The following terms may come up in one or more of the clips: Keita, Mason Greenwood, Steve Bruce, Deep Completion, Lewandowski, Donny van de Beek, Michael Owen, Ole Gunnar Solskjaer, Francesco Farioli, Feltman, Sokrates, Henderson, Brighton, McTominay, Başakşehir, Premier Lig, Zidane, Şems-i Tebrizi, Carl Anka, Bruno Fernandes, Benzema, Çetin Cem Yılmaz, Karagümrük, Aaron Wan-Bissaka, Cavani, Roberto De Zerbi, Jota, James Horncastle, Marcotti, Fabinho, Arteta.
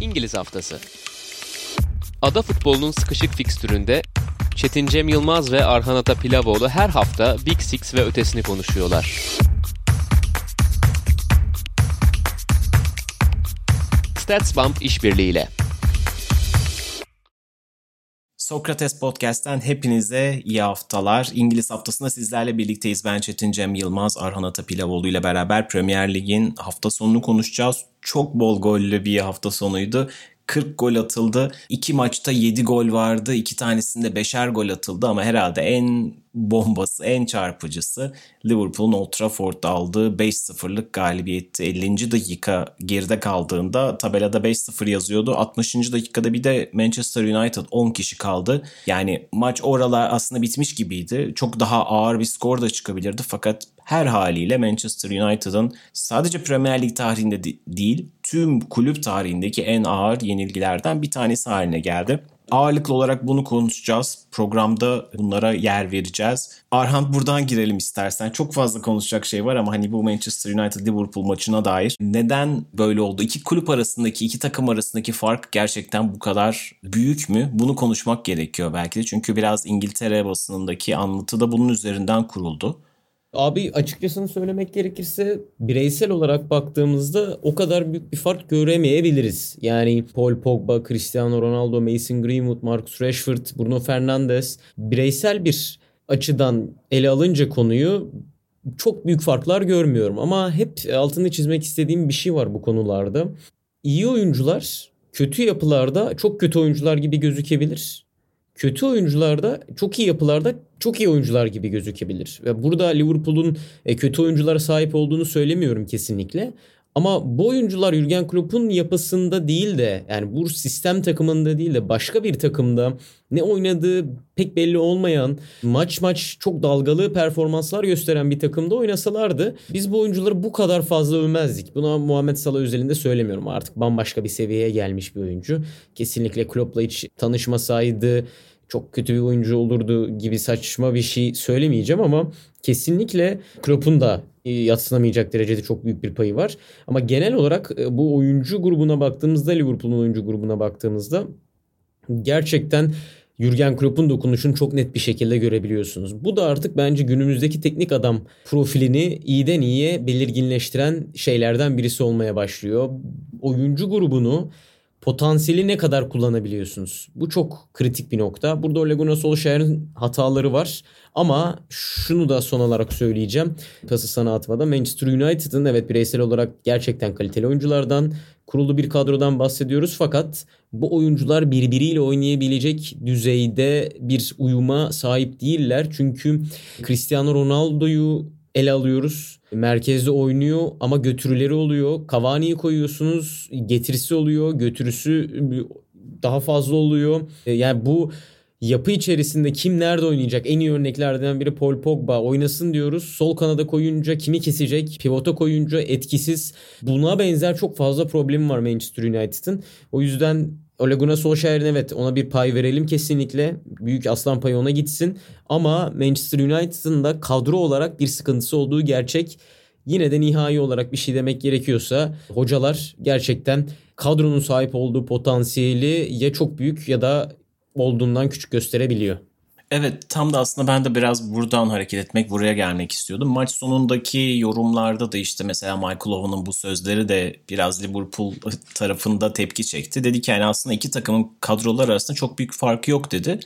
İngiliz haftası. Ada futbolunun sıkışık fikstüründe Çetin Cem Yılmaz ve Arhan Ata Pilavoğlu her hafta Big Six ve ötesini konuşuyorlar. StatsBomb işbirliğiyle. Sokrates Podcast'ten hepinize iyi haftalar. İngiliz haftasında sizlerle birlikteyiz. Ben Çetin Cem Yılmaz, Arhan Ata Pilavoğlu ile beraber Premier Lig'in hafta sonunu konuşacağız. Çok bol gollü bir hafta sonuydu. 40 gol atıldı. 2 maçta 7 gol vardı. 2 tanesinde 5'er gol atıldı ama herhalde en bombası, en çarpıcısı Liverpool'un Old Trafford'da aldığı 5-0'lık galibiyeti. 50. dakika geride kaldığında tabelada 5-0 yazıyordu. 60. dakikada bir de Manchester United 10 kişi kaldı. Yani maç oralar aslında bitmiş gibiydi. Çok daha ağır bir skor da çıkabilirdi fakat her haliyle Manchester United'ın sadece Premier Lig tarihinde değil, tüm kulüp tarihindeki en ağır yenilgilerden bir tanesi haline geldi. Ağırlıklı olarak bunu konuşacağız. Programda bunlara yer vereceğiz. Arhan, buradan girelim istersen. Çok fazla konuşacak şey var ama hani bu Manchester United-Liverpool maçına dair neden böyle oldu? İki kulüp arasındaki, iki takım arasındaki fark gerçekten bu kadar büyük mü? Bunu konuşmak gerekiyor belki de. Çünkü biraz İngiltere basınındaki anlatı da bunun üzerinden kuruldu. Abi, açıkçası söylemek gerekirse bireysel olarak baktığımızda o kadar büyük bir fark göremeyebiliriz. Yani Paul Pogba, Cristiano Ronaldo, Mason Greenwood, Marcus Rashford, Bruno Fernandes bireysel bir açıdan ele alınca konuyu çok büyük farklar görmüyorum. Ama hep altını çizmek istediğim bir şey var bu konularda. İyi oyuncular kötü yapılarda çok kötü oyuncular gibi gözükebilir. Kötü oyuncularda çok iyi yapılarda çok iyi oyuncular gibi gözükebilir. Ve burada Liverpool'un kötü oyunculara sahip olduğunu söylemiyorum kesinlikle. Ama bu oyuncular Jürgen Klopp'un yapısında değil de, yani bu sistem takımında değil de başka bir takımda ne oynadığı pek belli olmayan, maç çok dalgalı performanslar gösteren bir takımda oynasalardı biz bu oyuncuları bu kadar fazla övmezdik. Buna Muhammed Salah özelinde söylemiyorum, artık bambaşka bir seviyeye gelmiş bir oyuncu. Kesinlikle Klopp'la hiç tanışmasaydı çok kötü bir oyuncu olurdu gibi saçma bir şey söylemeyeceğim ama kesinlikle Klopp'un da yadsınamayacak derecede çok büyük bir payı var. Ama genel olarak bu oyuncu grubuna baktığımızda, Liverpool'un oyuncu grubuna baktığımızda gerçekten Jürgen Klopp'un dokunuşunu çok net bir şekilde görebiliyorsunuz. Bu da artık bence günümüzdeki teknik adam profilini iyiden iyiye belirginleştiren şeylerden birisi olmaya başlıyor. Oyuncu grubunu, potansiyeli ne kadar kullanabiliyorsunuz? Bu çok kritik bir nokta. Burada Ole Gunnar Solskjaer'in hataları var. Ama şunu da son olarak söyleyeceğim. Pası sana atmadan. Manchester United'ın evet bireysel olarak gerçekten kaliteli oyunculardan, kurulu bir kadrodan bahsediyoruz. Fakat bu oyuncular birbiriyle oynayabilecek düzeyde bir uyuma sahip değiller. Çünkü Cristiano Ronaldo'yu ele alıyoruz. Merkezde oynuyor ama götürüleri oluyor. Cavani'yi koyuyorsunuz, getirisi oluyor, götürüsü daha fazla oluyor. Yani bu yapı içerisinde kim nerede oynayacak? En iyi örneklerden biri Paul Pogba, oynasın diyoruz. Sol kanada koyunca kimi kesecek? Pivota koyunca etkisiz. Buna benzer çok fazla problemi var Manchester United'ın. O yüzden Ole Gunnar Solskjaer'in evet ona bir pay verelim kesinlikle. Büyük aslan payı ona gitsin. Ama Manchester United'ın da kadro olarak bir sıkıntısı olduğu gerçek. Yine de nihai olarak bir şey demek gerekiyorsa hocalar gerçekten kadronun sahip olduğu potansiyeli ya çok büyük ya da olduğundan küçük gösterebiliyor. Evet, tam da aslında ben de biraz buradan hareket etmek, buraya gelmek istiyordum. Maç sonundaki yorumlarda da işte mesela Michael Owen'ın bu sözleri de biraz Liverpool tarafında tepki çekti. Dedi ki yani aslında iki takımın kadrolar arasında çok büyük farkı yok dedi.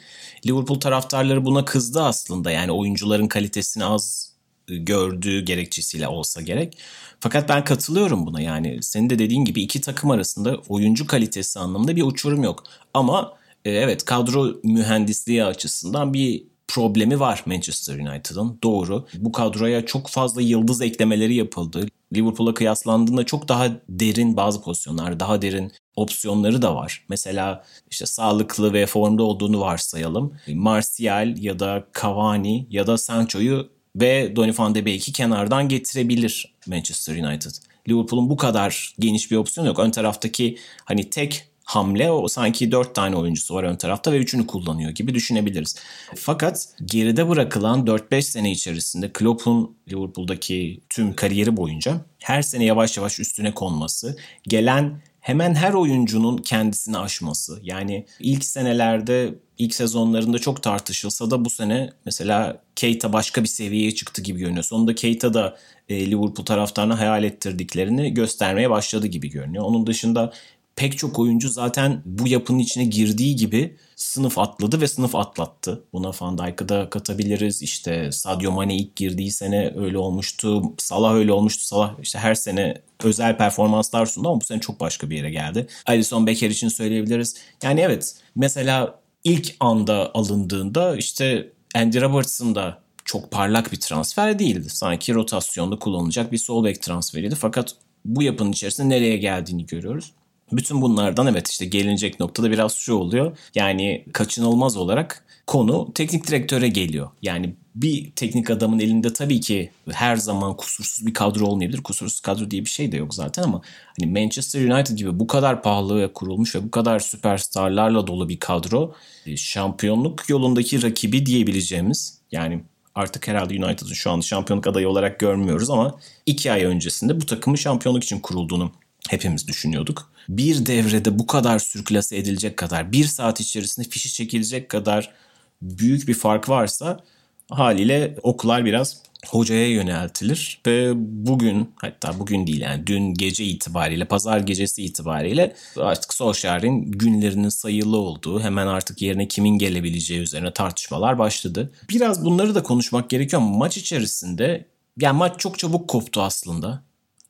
Liverpool taraftarları buna kızdı aslında, yani oyuncuların kalitesini az gördüğü gerekçesiyle olsa gerek. Fakat ben katılıyorum buna, yani senin de dediğin gibi iki takım arasında oyuncu kalitesi anlamında bir uçurum yok ama... Evet, kadro mühendisliği açısından bir problemi var Manchester United'ın, doğru. Bu kadroya çok fazla yıldız eklemeleri yapıldı. Liverpool'a kıyaslandığında çok daha derin bazı pozisyonlar, daha derin opsiyonları da var. Mesela işte sağlıklı ve formda olduğunu varsayalım. Martial ya da Cavani ya da Sancho'yu ve Donny van de Beek'i kenardan getirebilir Manchester United. Liverpool'un bu kadar geniş bir opsiyon yok. Ön taraftaki hani tek hamle o, sanki 4 tane oyuncusu var ön tarafta ve 3'ünü kullanıyor gibi düşünebiliriz. Fakat geride bırakılan 4-5 sene içerisinde Klopp'un Liverpool'daki tüm kariyeri boyunca her sene yavaş yavaş üstüne konması, gelen hemen her oyuncunun kendisini aşması. Yani ilk senelerde, ilk sezonlarında çok tartışılsa da bu sene mesela Keita başka bir seviyeye çıktı gibi görünüyor. Sonunda Keita da Liverpool taraftarına hayal ettirdiklerini göstermeye başladı gibi görünüyor. Onun dışında pek çok oyuncu zaten bu yapının içine girdiği gibi sınıf atladı ve sınıf atlattı. Buna Van Dijk'ı da katabiliriz. İşte Sadio Mane ilk girdiği sene öyle olmuştu. Salah öyle olmuştu. Salah işte her sene özel performanslar sundu ama bu sene çok başka bir yere geldi. Alisson Becker için söyleyebiliriz. Yani evet, mesela ilk anda alındığında işte Andy Robertson da çok parlak bir transfer değildi. Sanki rotasyonda kullanılacak bir sol bek transferiydi. Fakat bu yapının içerisinde nereye geldiğini görüyoruz. Bütün bunlardan evet işte gelinecek noktada biraz şu oluyor. Yani kaçınılmaz olarak konu teknik direktöre geliyor. Yani bir teknik adamın elinde tabii ki her zaman kusursuz bir kadro olmayabilir. Kusursuz kadro diye bir şey de yok zaten ama hani Manchester United gibi bu kadar pahalıya kurulmuş ve bu kadar süperstarlarla dolu bir kadro şampiyonluk yolundaki rakibi diyebileceğimiz, yani artık herhalde United'ın şu an şampiyonluk adayı olarak görmüyoruz ama 2 ay öncesinde bu takımın şampiyonluk için kurulduğunu hepimiz düşünüyorduk. Bir devrede bu kadar sürklase edilecek kadar, bir saat içerisinde fişi çekilecek kadar büyük bir fark varsa haliyle oklar biraz hocaya yöneltilir ve bugün, hatta bugün değil yani dün gece itibariyle, pazar gecesi itibariyle artık Solskjaer'in günlerinin sayılı olduğu, hemen artık yerine kimin gelebileceği üzerine tartışmalar başladı. Biraz bunları da konuşmak gerekiyor ama maç içerisinde, yani maç çok çabuk koptu aslında.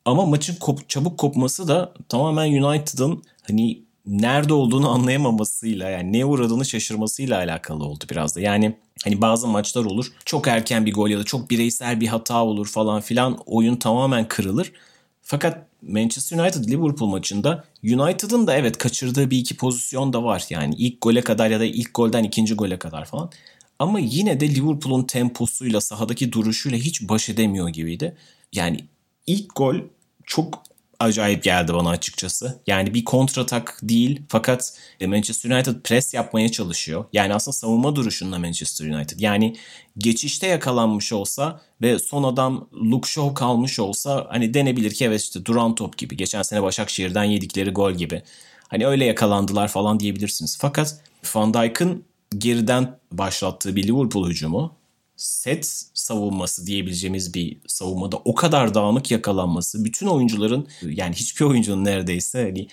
Ama maçın çabuk kopması da tamamen United'ın hani nerede olduğunu anlayamamasıyla, yani neye uğradığını şaşırmasıyla alakalı oldu biraz da. Yani hani bazı maçlar olur, çok erken bir gol ya da çok bireysel bir hata olur falan filan, oyun tamamen kırılır. Fakat Manchester United Liverpool maçında United'ın da evet kaçırdığı bir iki pozisyon da var. Yani ilk gole kadar ya da ilk golden ikinci gole kadar falan. Ama yine de Liverpool'un temposuyla, sahadaki duruşuyla hiç baş edemiyor gibiydi. Yani İlk gol çok acayip geldi bana açıkçası. Yani bir kontratak değil fakat Manchester United pres yapmaya çalışıyor. Yani aslında savunma duruşunda Manchester United. Yani geçişte yakalanmış olsa ve son adam Luke Shaw kalmış olsa hani denebilir ki evet işte duran top gibi. Geçen sene Başakşehir'den yedikleri gol gibi. Hani öyle yakalandılar falan diyebilirsiniz. Fakat Van Dijk'ın geriden başlattığı bir Liverpool hücumu, set savunması diyebileceğimiz bir savunmada o kadar dağınık yakalanması, bütün oyuncuların, yani hiçbir oyuncunun neredeyse hani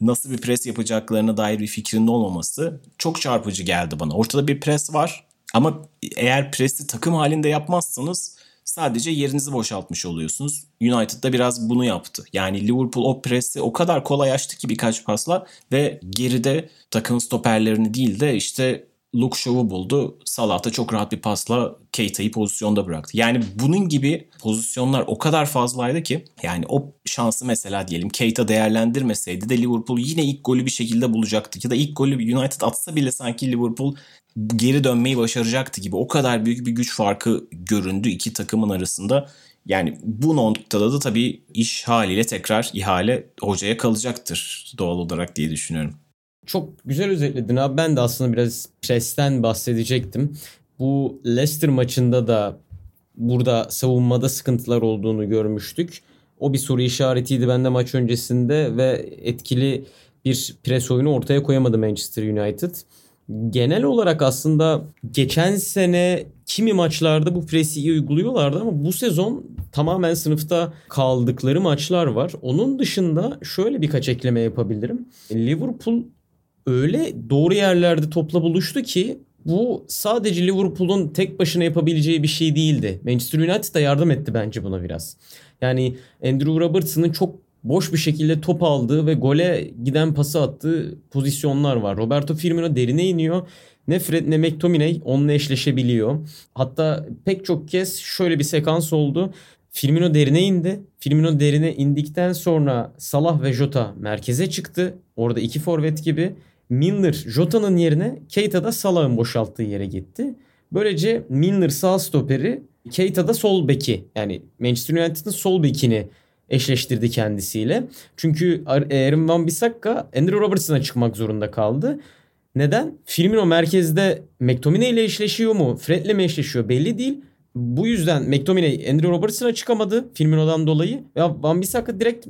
nasıl bir pres yapacaklarına dair bir fikrinin olmaması çok çarpıcı geldi bana. Ortada bir pres var ama eğer presi takım halinde yapmazsanız sadece yerinizi boşaltmış oluyorsunuz. United da biraz bunu yaptı. Yani Liverpool o presi o kadar kolay açtı ki birkaç pasla ve geride takım stoperlerini değil de işte Luke Shaw'u buldu. Salah da çok rahat bir pasla Keita'yı pozisyonda bıraktı. Yani bunun gibi pozisyonlar o kadar fazlaydı ki, yani o şansı mesela diyelim Keita değerlendirmeseydi de Liverpool yine ilk golü bir şekilde bulacaktı. Ya da ilk golü United atsa bile sanki Liverpool geri dönmeyi başaracaktı gibi. O kadar büyük bir güç farkı göründü iki takımın arasında. Yani bu noktada da tabii iş haliyle tekrar ihale hocaya kalacaktır doğal olarak diye düşünüyorum. Çok güzel özetledin abi. Ben de aslında biraz presten bahsedecektim. Bu Leicester maçında da burada savunmada sıkıntılar olduğunu görmüştük. O bir soru işaretiydi bende maç öncesinde ve etkili bir pres oyunu ortaya koyamadı Manchester United. Genel olarak aslında geçen sene kimi maçlarda bu presi iyi uyguluyorlardı ama bu sezon tamamen sınıfta kaldıkları maçlar var. Onun dışında şöyle birkaç ekleme yapabilirim. Liverpool öyle doğru yerlerde topla buluştu ki bu sadece Liverpool'un tek başına yapabileceği bir şey değildi. Manchester United da yardım etti bence buna biraz. Yani Andrew Robertson'ın çok boş bir şekilde top aldığı ve gole giden pası attığı pozisyonlar var. Roberto Firmino derine iniyor. Ne Fred ne McTominay onunla eşleşebiliyor. Hatta pek çok kez şöyle bir sekans oldu. Firmino derine indi. Firmino derine indikten sonra Salah ve Jota merkeze çıktı. Orada iki forvet gibi. Milner Jota'nın yerine, Keita da Salah'ın boşalttığı yere gitti. Böylece Milner sağ stoperi, Keita da sol beki, yani Manchester United'ın sol bekini eşleştirdi kendisiyle. Çünkü Aaron Wan-Bissaka Andrew Robertson'a çıkmak zorunda kaldı. Neden? Firmino merkezde McTominay ile eşleşiyor mu, Fred'le mi eşleşiyor belli değil. Bu yüzden McTominay Andrew Robertson'a çıkamadı Firmino'dan dolayı. Ya Wan-Bissaka direkt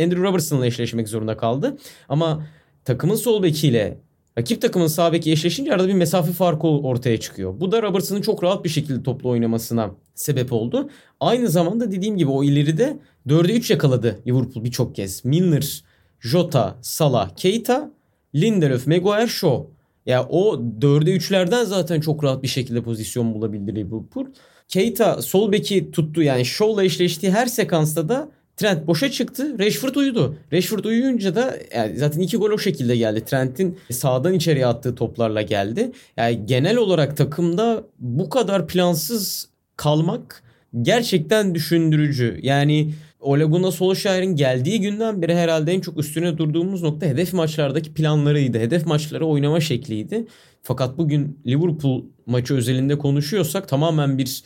Andrew Robertson'la eşleşmek zorunda kaldı. Ama takımın sol bekiyle rakip takımın sağ beki eşleşince arada bir mesafe farkı ortaya çıkıyor. Bu da Robertson'ın çok rahat bir şekilde topla oynamasına sebep oldu. Aynı zamanda dediğim gibi o ileride 4'e 3 yakaladı Liverpool birçok kez. Milner, Jota, Salah, Keita, Lindelöf, Maguire, Shaw. Yani o 4'e 3'lerden zaten çok rahat bir şekilde pozisyon bulabildi Liverpool. Keita sol beki tuttu, yani Shaw'la eşleştiği her sekansta da Trent boşa çıktı. Rashford uyudu. Rashford uyuyunca da yani zaten 2 gol o şekilde geldi. Trent'in sağdan içeriye attığı toplarla geldi. Yani genel olarak takımda bu kadar plansız kalmak gerçekten düşündürücü. Yani Ole Gunnar Solskjaer'in geldiği günden beri herhalde en çok üstüne durduğumuz nokta hedef maçlardaki planlarıydı. Hedef maçları oynama şekliydi. Fakat bugün Liverpool maçı özelinde konuşuyorsak tamamen bir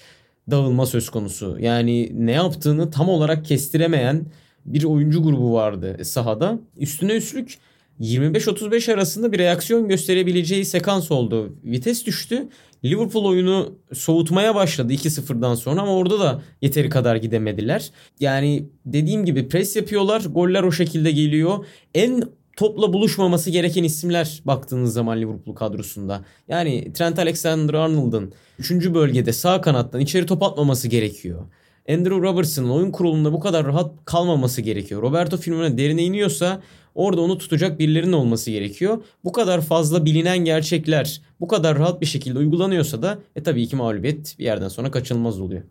dağılma söz konusu. Yani ne yaptığını tam olarak kestiremeyen bir oyuncu grubu vardı sahada. Üstüne üstlük 25-35 arasında bir reaksiyon gösterebileceği sekans oldu. Vites düştü. Liverpool oyunu soğutmaya başladı 2-0'dan sonra ama orada da yeteri kadar gidemediler. Yani dediğim gibi pres yapıyorlar. Goller o şekilde geliyor. En topla buluşmaması gereken isimler baktığınız zaman Liverpool kadrosunda. Yani Trent Alexander-Arnold'un 3. bölgede sağ kanattan içeri top atmaması gerekiyor. Andrew Robertson'ın oyun kurulunda bu kadar rahat kalmaması gerekiyor. Roberto Firmino derine iniyorsa orada onu tutacak birilerinin olması gerekiyor. Bu kadar fazla bilinen gerçekler bu kadar rahat bir şekilde uygulanıyorsa da tabii ki mağlubiyet bir yerden sonra kaçınılmaz oluyor.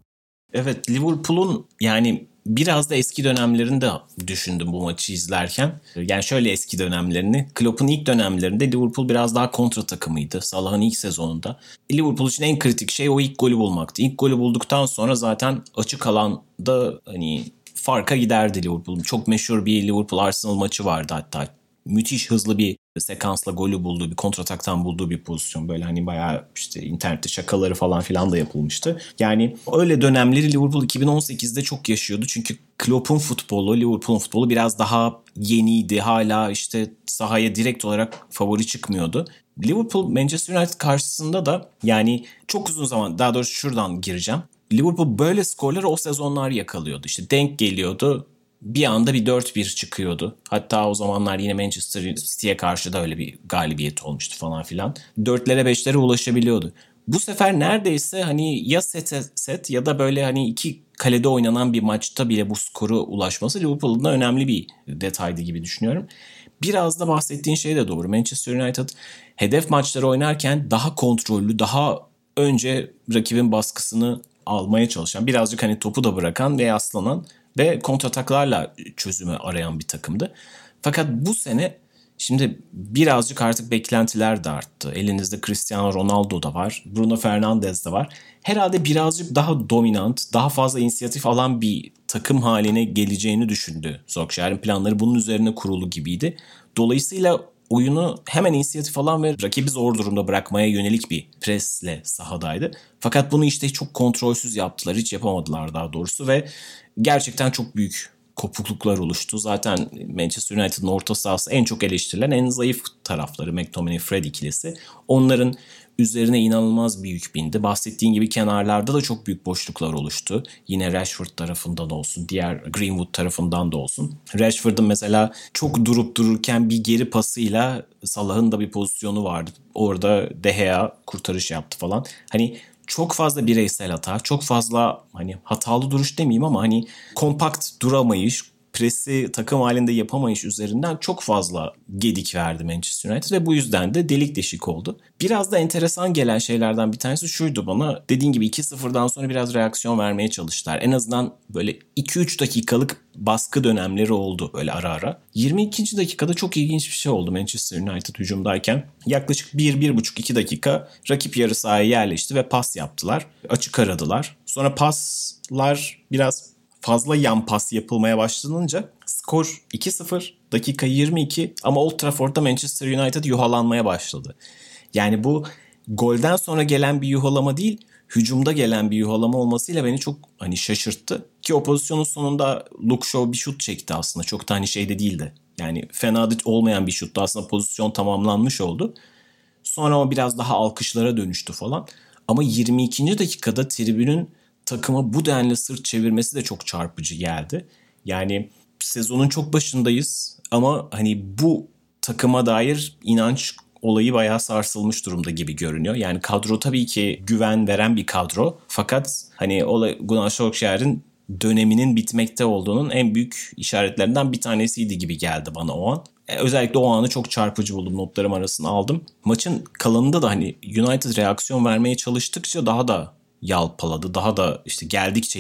Evet, Liverpool'un yani biraz da eski dönemlerini de düşündüm bu maçı izlerken. Yani şöyle eski dönemlerini. Klopp'un ilk dönemlerinde Liverpool biraz daha kontra takımıydı. Salah'ın ilk sezonunda. Liverpool için en kritik şey o ilk golü bulmaktı. İlk golü bulduktan sonra zaten açık alanda hani farka giderdi Liverpool. Çok meşhur bir Liverpool Arsenal maçı vardı hatta. Müthiş hızlı bir sekansla golü bulduğu, bir kontrataktan bulduğu bir pozisyon. Böyle hani bayağı işte internette şakaları falan filan da yapılmıştı. Yani öyle dönemleri Liverpool 2018'de çok yaşıyordu. Çünkü Klopp'un futbolu, Liverpool'un futbolu biraz daha yeniydi. Hala işte sahaya direkt olarak favori çıkmıyordu. Liverpool Manchester United karşısında da yani çok uzun zaman, daha doğrusu şuradan gireceğim. Liverpool böyle skorları o sezonlar yakalıyordu. İşte denk geliyordu. Bir anda bir 4-1 çıkıyordu. Hatta o zamanlar yine Manchester City'ye karşı da öyle bir galibiyet olmuştu falan filan. 4'lere 5'lere ulaşabiliyordu. Bu sefer neredeyse hani ya set ya da böyle hani iki kalede oynanan bir maçta bile bu skoru ulaşması Liverpool'un da önemli bir detaydı gibi düşünüyorum. Biraz da bahsettiğin şey de doğru. Manchester United hedef maçları oynarken daha kontrollü, daha önce rakibin baskısını almaya çalışan, birazcık hani topu da bırakan ve yaslanan ve kontrataklarla çözümü arayan bir takımdı. Fakat bu sene şimdi birazcık artık beklentiler de arttı. Elinizde Cristiano Ronaldo da var, Bruno Fernandes de var. Herhalde birazcık daha dominant, daha fazla inisiyatif alan bir takım haline geleceğini düşündü Solskjaer'in planları. Bunun üzerine kurulu gibiydi. Dolayısıyla oyunu hemen inisiyatif alan ve rakibi zor durumda bırakmaya yönelik bir presle sahadaydı. Fakat bunu işte çok kontrolsüz yaptılar, hiç yapamadılar daha doğrusu ve gerçekten çok büyük kopukluklar oluştu. Zaten Manchester United'ın orta sahası en çok eleştirilen en zayıf tarafları, McTominay, Fred ikilisi. Onların üzerine inanılmaz bir yük bindi. Bahsettiğin gibi kenarlarda da çok büyük boşluklar oluştu. Yine Rashford tarafından olsun, diğer Greenwood tarafından da olsun. Rashford'un mesela çok durup dururken bir geri pasıyla Salah'ın da bir pozisyonu vardı. Orada De Gea kurtarış yaptı falan. Hani çok fazla bireysel hata, çok fazla hani hatalı duruş demeyeyim ama hani kompakt duramayış, presi takım halinde yapamayış üzerinden çok fazla gedik verdi Manchester United ve bu yüzden de delik deşik oldu. Biraz da enteresan gelen şeylerden bir tanesi şuydu bana. Dediğin gibi 2-0'dan sonra biraz reaksiyon vermeye çalıştılar. En azından böyle 2-3 dakikalık baskı dönemleri oldu böyle ara ara. 22. dakikada çok ilginç bir şey oldu Manchester United hücumdayken. Yaklaşık 1-1,5-2 dakika rakip yarı sahaya yerleşti ve pas yaptılar. Açık aradılar. Sonra paslar biraz fazla yan pas yapılmaya başlanınca skor 2-0, dakika 22 ama Old Trafford'da Manchester United yuhalanmaya başladı. Yani bu golden sonra gelen bir yuhalama değil, hücumda gelen bir yuhalama olmasıyla beni çok hani şaşırttı. Ki o pozisyonun sonunda Luke Shaw bir şut çekti aslında. Çok da hani şeyde değildi. Yani fena olmayan bir şuttu. Aslında pozisyon tamamlanmış oldu. Sonra o biraz daha alkışlara dönüştü falan. Ama 22. dakikada tribünün takıma bu denli sırt çevirmesi de çok çarpıcı geldi. Yani sezonun çok başındayız ama hani bu takıma dair inanç olayı bayağı sarsılmış durumda gibi görünüyor. Yani kadro tabii ki güven veren bir kadro. Fakat hani Ole Gunnar Solskjaer'in döneminin bitmekte olduğunun en büyük işaretlerinden bir tanesiydi gibi geldi bana o an. Özellikle o anı çok çarpıcı buldum. Notlarım arasına aldım. Maçın kalanında da hani United reaksiyon vermeye çalıştıkça daha da yalpaladı. Daha da işte geldikçe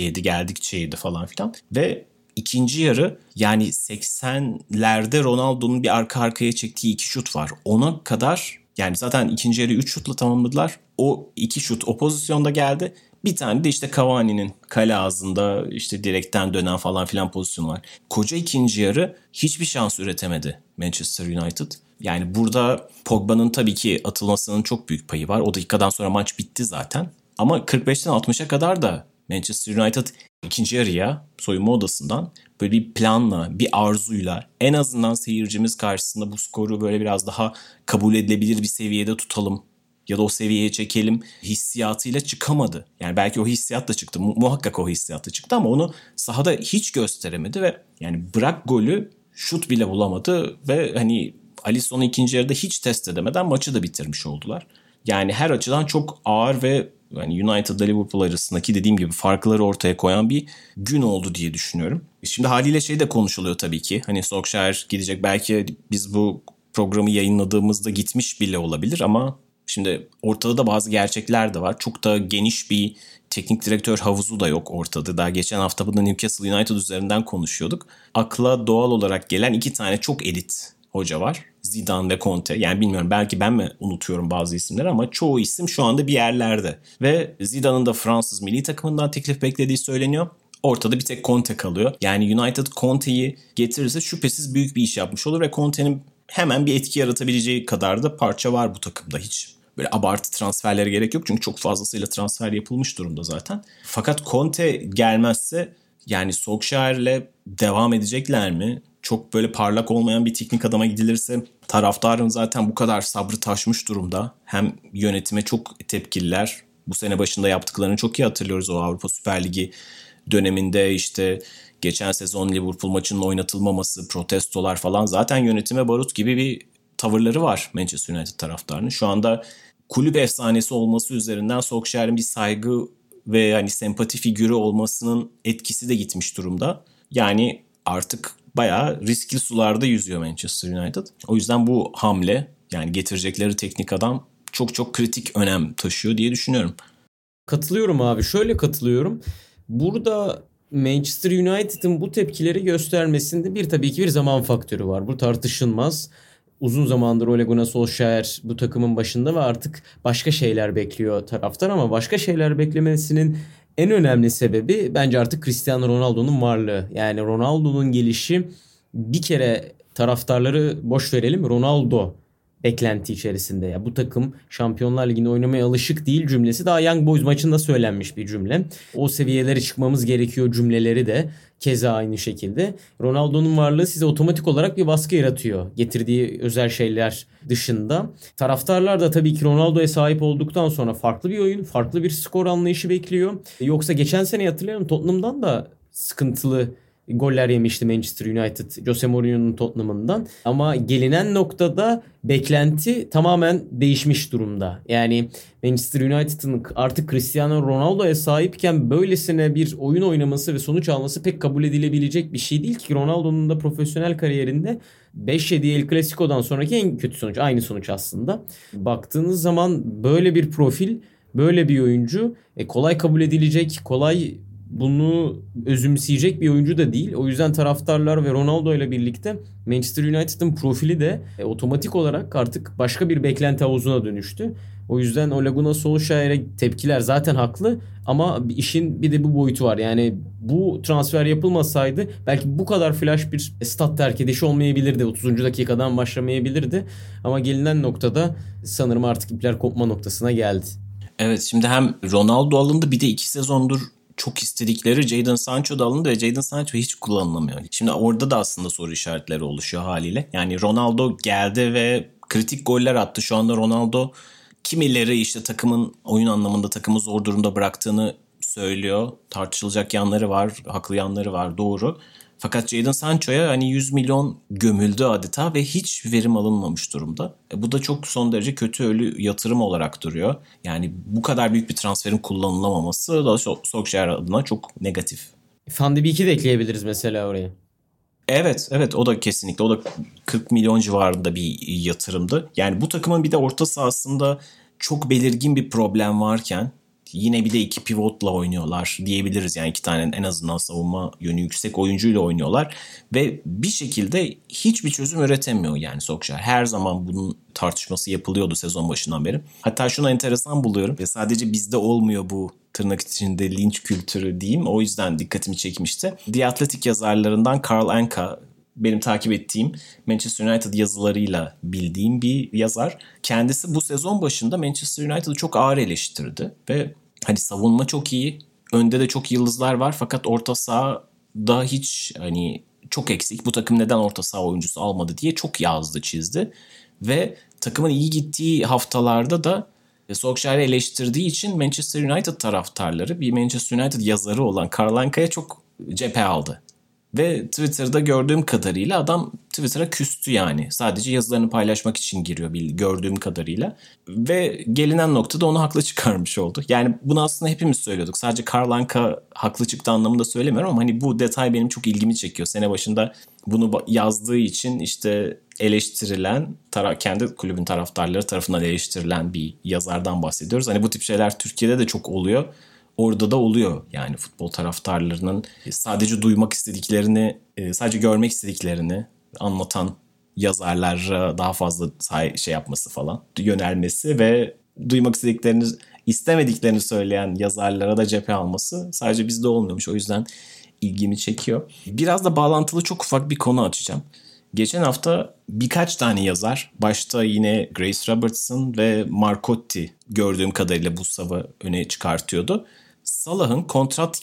yedi falan filan. Ve ikinci yarı yani 80'lerde Ronaldo'nun bir arka arkaya çektiği 2 şut var. Ona kadar yani zaten ikinci yarı 3 şutla tamamladılar. O 2 şut o pozisyonda geldi. Bir tane de işte Cavani'nin kale ağzında işte direkten dönen falan filan pozisyonu var. Koca ikinci yarı hiçbir şans üretemedi Manchester United. Yani burada Pogba'nın tabii ki atılmasının çok büyük payı var. O dakikadan sonra maç bitti zaten. Ama 45'ten 60'a kadar da Manchester United ikinci yarıya soyunma odasından böyle bir planla, bir arzuyla en azından seyircimiz karşısında bu skoru böyle biraz daha kabul edilebilir bir seviyede tutalım ya da o seviyeye çekelim hissiyatıyla çıkamadı. Yani belki o hissiyatla çıktı. Muhakkak o hissiyatla çıktı ama onu sahada hiç gösteremedi ve yani bırak golü şut bile bulamadı ve hani Alisson'u ikinci yarıda hiç test edemeden maçı da bitirmiş oldular. Yani her açıdan çok ağır ve yani United'da Liverpool arasındaki dediğim gibi farkları ortaya koyan bir gün oldu diye düşünüyorum. Şimdi haliyle şey de konuşuluyor tabii ki. Hani Solskjaer gidecek, belki biz bu programı yayınladığımızda gitmiş bile olabilir ama şimdi ortada da bazı gerçekler de var. Çok da geniş bir teknik direktör havuzu da yok ortada. Daha geçen hafta bunu Newcastle United üzerinden konuşuyorduk. Akla doğal olarak gelen 2 tane çok elit hoca var. Zidane ve Conte. Yani bilmiyorum, belki ben mi unutuyorum bazı isimleri ama çoğu isim şu anda bir yerlerde. Ve Zidane'ın da Fransız milli takımından teklif beklediği söyleniyor. Ortada bir tek Conte kalıyor. Yani United Conte'yi getirirse şüphesiz büyük bir iş yapmış olur ve Conte'nin hemen bir etki yaratabileceği kadar da parça var bu takımda. Hiç böyle abartı transferlere gerek yok çünkü çok fazlasıyla transfer yapılmış durumda zaten. Fakat Conte gelmezse yani Solskjaer'le devam edecekler mi? Çok böyle parlak olmayan bir teknik adama gidilirse taraftarın zaten bu kadar sabrı taşmış durumda. Hem yönetime çok tepkililer. Bu sene başında yaptıklarını çok iyi hatırlıyoruz. O Avrupa Süper Ligi döneminde işte geçen sezon Liverpool maçının oynatılmaması, protestolar falan. Zaten yönetime barut gibi bir tavırları var Manchester United taraftarının. Şu anda kulüp efsanesi olması üzerinden Solskjaer'in bir saygı ve hani sempati figürü olmasının etkisi de gitmiş durumda. Yani artık bayağı riskli sularda yüzüyor Manchester United. O yüzden bu hamle, yani getirecekleri teknik adam çok kritik önem taşıyor diye düşünüyorum. Katılıyorum abi. Şöyle katılıyorum. Burada Manchester United'ın bu tepkileri göstermesinde tabii ki bir zaman faktörü var. Bu tartışılmaz. Uzun zamandır Ole Gunnar Solskjaer bu takımın başında ve artık başka şeyler bekliyor taraftar ama başka şeyler beklemesinin en önemli sebebi bence artık Cristiano Ronaldo'nun varlığı. Yani Ronaldo'nun gelişi bir kere taraftarları boş verelim, Ronaldo beklenti içerisinde. Ya bu takım Şampiyonlar Ligi'nde oynamaya alışık değil cümlesi daha Young Boys maçında söylenmiş bir cümle. O seviyelere çıkmamız gerekiyor cümleleri de keza aynı şekilde. Ronaldo'nun varlığı size otomatik olarak bir baskı yaratıyor. Getirdiği özel şeyler dışında. Taraftarlar da tabii ki Ronaldo'ya sahip olduktan sonra farklı bir oyun, farklı bir skor anlayışı bekliyor. Yoksa geçen sene hatırlayalım Tottenham'dan da sıkıntılı goller yemişti Manchester United Jose Mourinho'nun Tottenham'ından ama gelinen noktada beklenti tamamen değişmiş durumda. Yani Manchester United'ın artık Cristiano Ronaldo'ya sahipken böylesine bir oyun oynaması ve sonuç alması pek kabul edilebilecek bir şey değil ki Ronaldo'nun da profesyonel kariyerinde 5-7 El Clasico'dan sonraki en kötü sonuç, aynı sonuç aslında. Baktığınız zaman böyle bir profil, böyle bir oyuncu kolay kabul edilecek, kolay bunu özümseyecek bir oyuncu da değil. O yüzden taraftarlar ve Ronaldo ile birlikte Manchester United'ın profili de otomatik olarak artık başka bir beklenti havuzuna dönüştü. O yüzden Ole Gunnar Solskjaer'e tepkiler zaten haklı ama işin bir de bu boyutu var. Yani bu transfer yapılmasaydı belki bu kadar flash bir stat terk edişi olmayabilirdi. 30. dakikadan başlamayabilirdi ama gelinen noktada sanırım artık ipler kopma noktasına geldi. Evet, şimdi hem Ronaldo alındı, bir de 2 sezondur çok istedikleri Jadon Sancho da alındı ve Jadon Sancho hiç kullanılamıyor. Şimdi orada da aslında soru işaretleri oluşuyor haliyle. Yani Ronaldo geldi ve kritik goller attı. Şu anda Ronaldo kimileri işte takımın oyun anlamında takımı zor durumda bıraktığını söylüyor. Tartışılacak yanları var, haklı yanları var, doğru. Fakat Jadon Sancho'ya hani 100 milyon gömüldü adeta ve hiç verim alınmamış durumda. Bu da çok son derece kötü ölü yatırım olarak duruyor. Yani bu kadar büyük bir transferin kullanılamaması da Solskjaer adına çok negatif. Van de Beek'i de ekleyebiliriz mesela oraya. Evet, o da kesinlikle. O da 40 milyon civarında bir yatırımdı. Yani bu takımın bir de orta sahasında çok belirgin bir problem varken yine bir de iki pivotla oynuyorlar diyebiliriz. Yani iki tane en azından savunma yönü yüksek oyuncuyla oynuyorlar. Ve bir şekilde hiçbir çözüm üretemiyor yani Solskjaer. Her zaman bunun tartışması yapılıyordu sezon başından beri. Hatta şunu enteresan buluyorum. Ya sadece bizde olmuyor bu tırnak içinde linç kültürü diyeyim. O yüzden dikkatimi çekmişti. The Athletic yazarlarından Carl Anka, benim takip ettiğim Manchester United yazılarıyla bildiğim bir yazar. Kendisi bu sezon başında Manchester United'ı çok ağır eleştirdi. Ve hani savunma çok iyi, önde de çok yıldızlar var fakat orta sahada hiç hani çok eksik. Bu takım neden orta saha oyuncusu almadı diye çok yazdı, çizdi. Ve takımın iyi gittiği haftalarda da Solskjaer'i eleştirdiği için Manchester United taraftarları, bir Manchester United yazarı olan Carl Anka'ya çok cephe aldı. Ve Twitter'da gördüğüm kadarıyla adam Twitter'a küstü yani. Sadece yazılarını paylaşmak için giriyor gördüğüm kadarıyla. Ve gelinen noktada onu haklı çıkarmış oldu. Yani bunu aslında hepimiz söylüyorduk. Sadece Carl Anka haklı çıktı anlamında söylemiyorum ama hani bu detay benim çok ilgimi çekiyor. Sene başında bunu yazdığı için işte eleştirilen, kendi kulübün taraftarları tarafından eleştirilen bir yazardan bahsediyoruz. Hani bu tip şeyler Türkiye'de de çok oluyor. Orada da oluyor yani futbol taraftarlarının sadece duymak istediklerini, sadece görmek istediklerini anlatan yazarlara daha fazla şey yapması falan, yönelmesi ve duymak istediklerini, istemediklerini söyleyen yazarlara da cephe alması sadece bizde olmuyormuş. O yüzden ilgimi çekiyor. Biraz da bağlantılı çok ufak bir konu açacağım. Geçen hafta birkaç tane yazar, başta yine Grace Robertson ve Marcotti gördüğüm kadarıyla bu savı öne çıkartıyordu. Salah'ın kontrat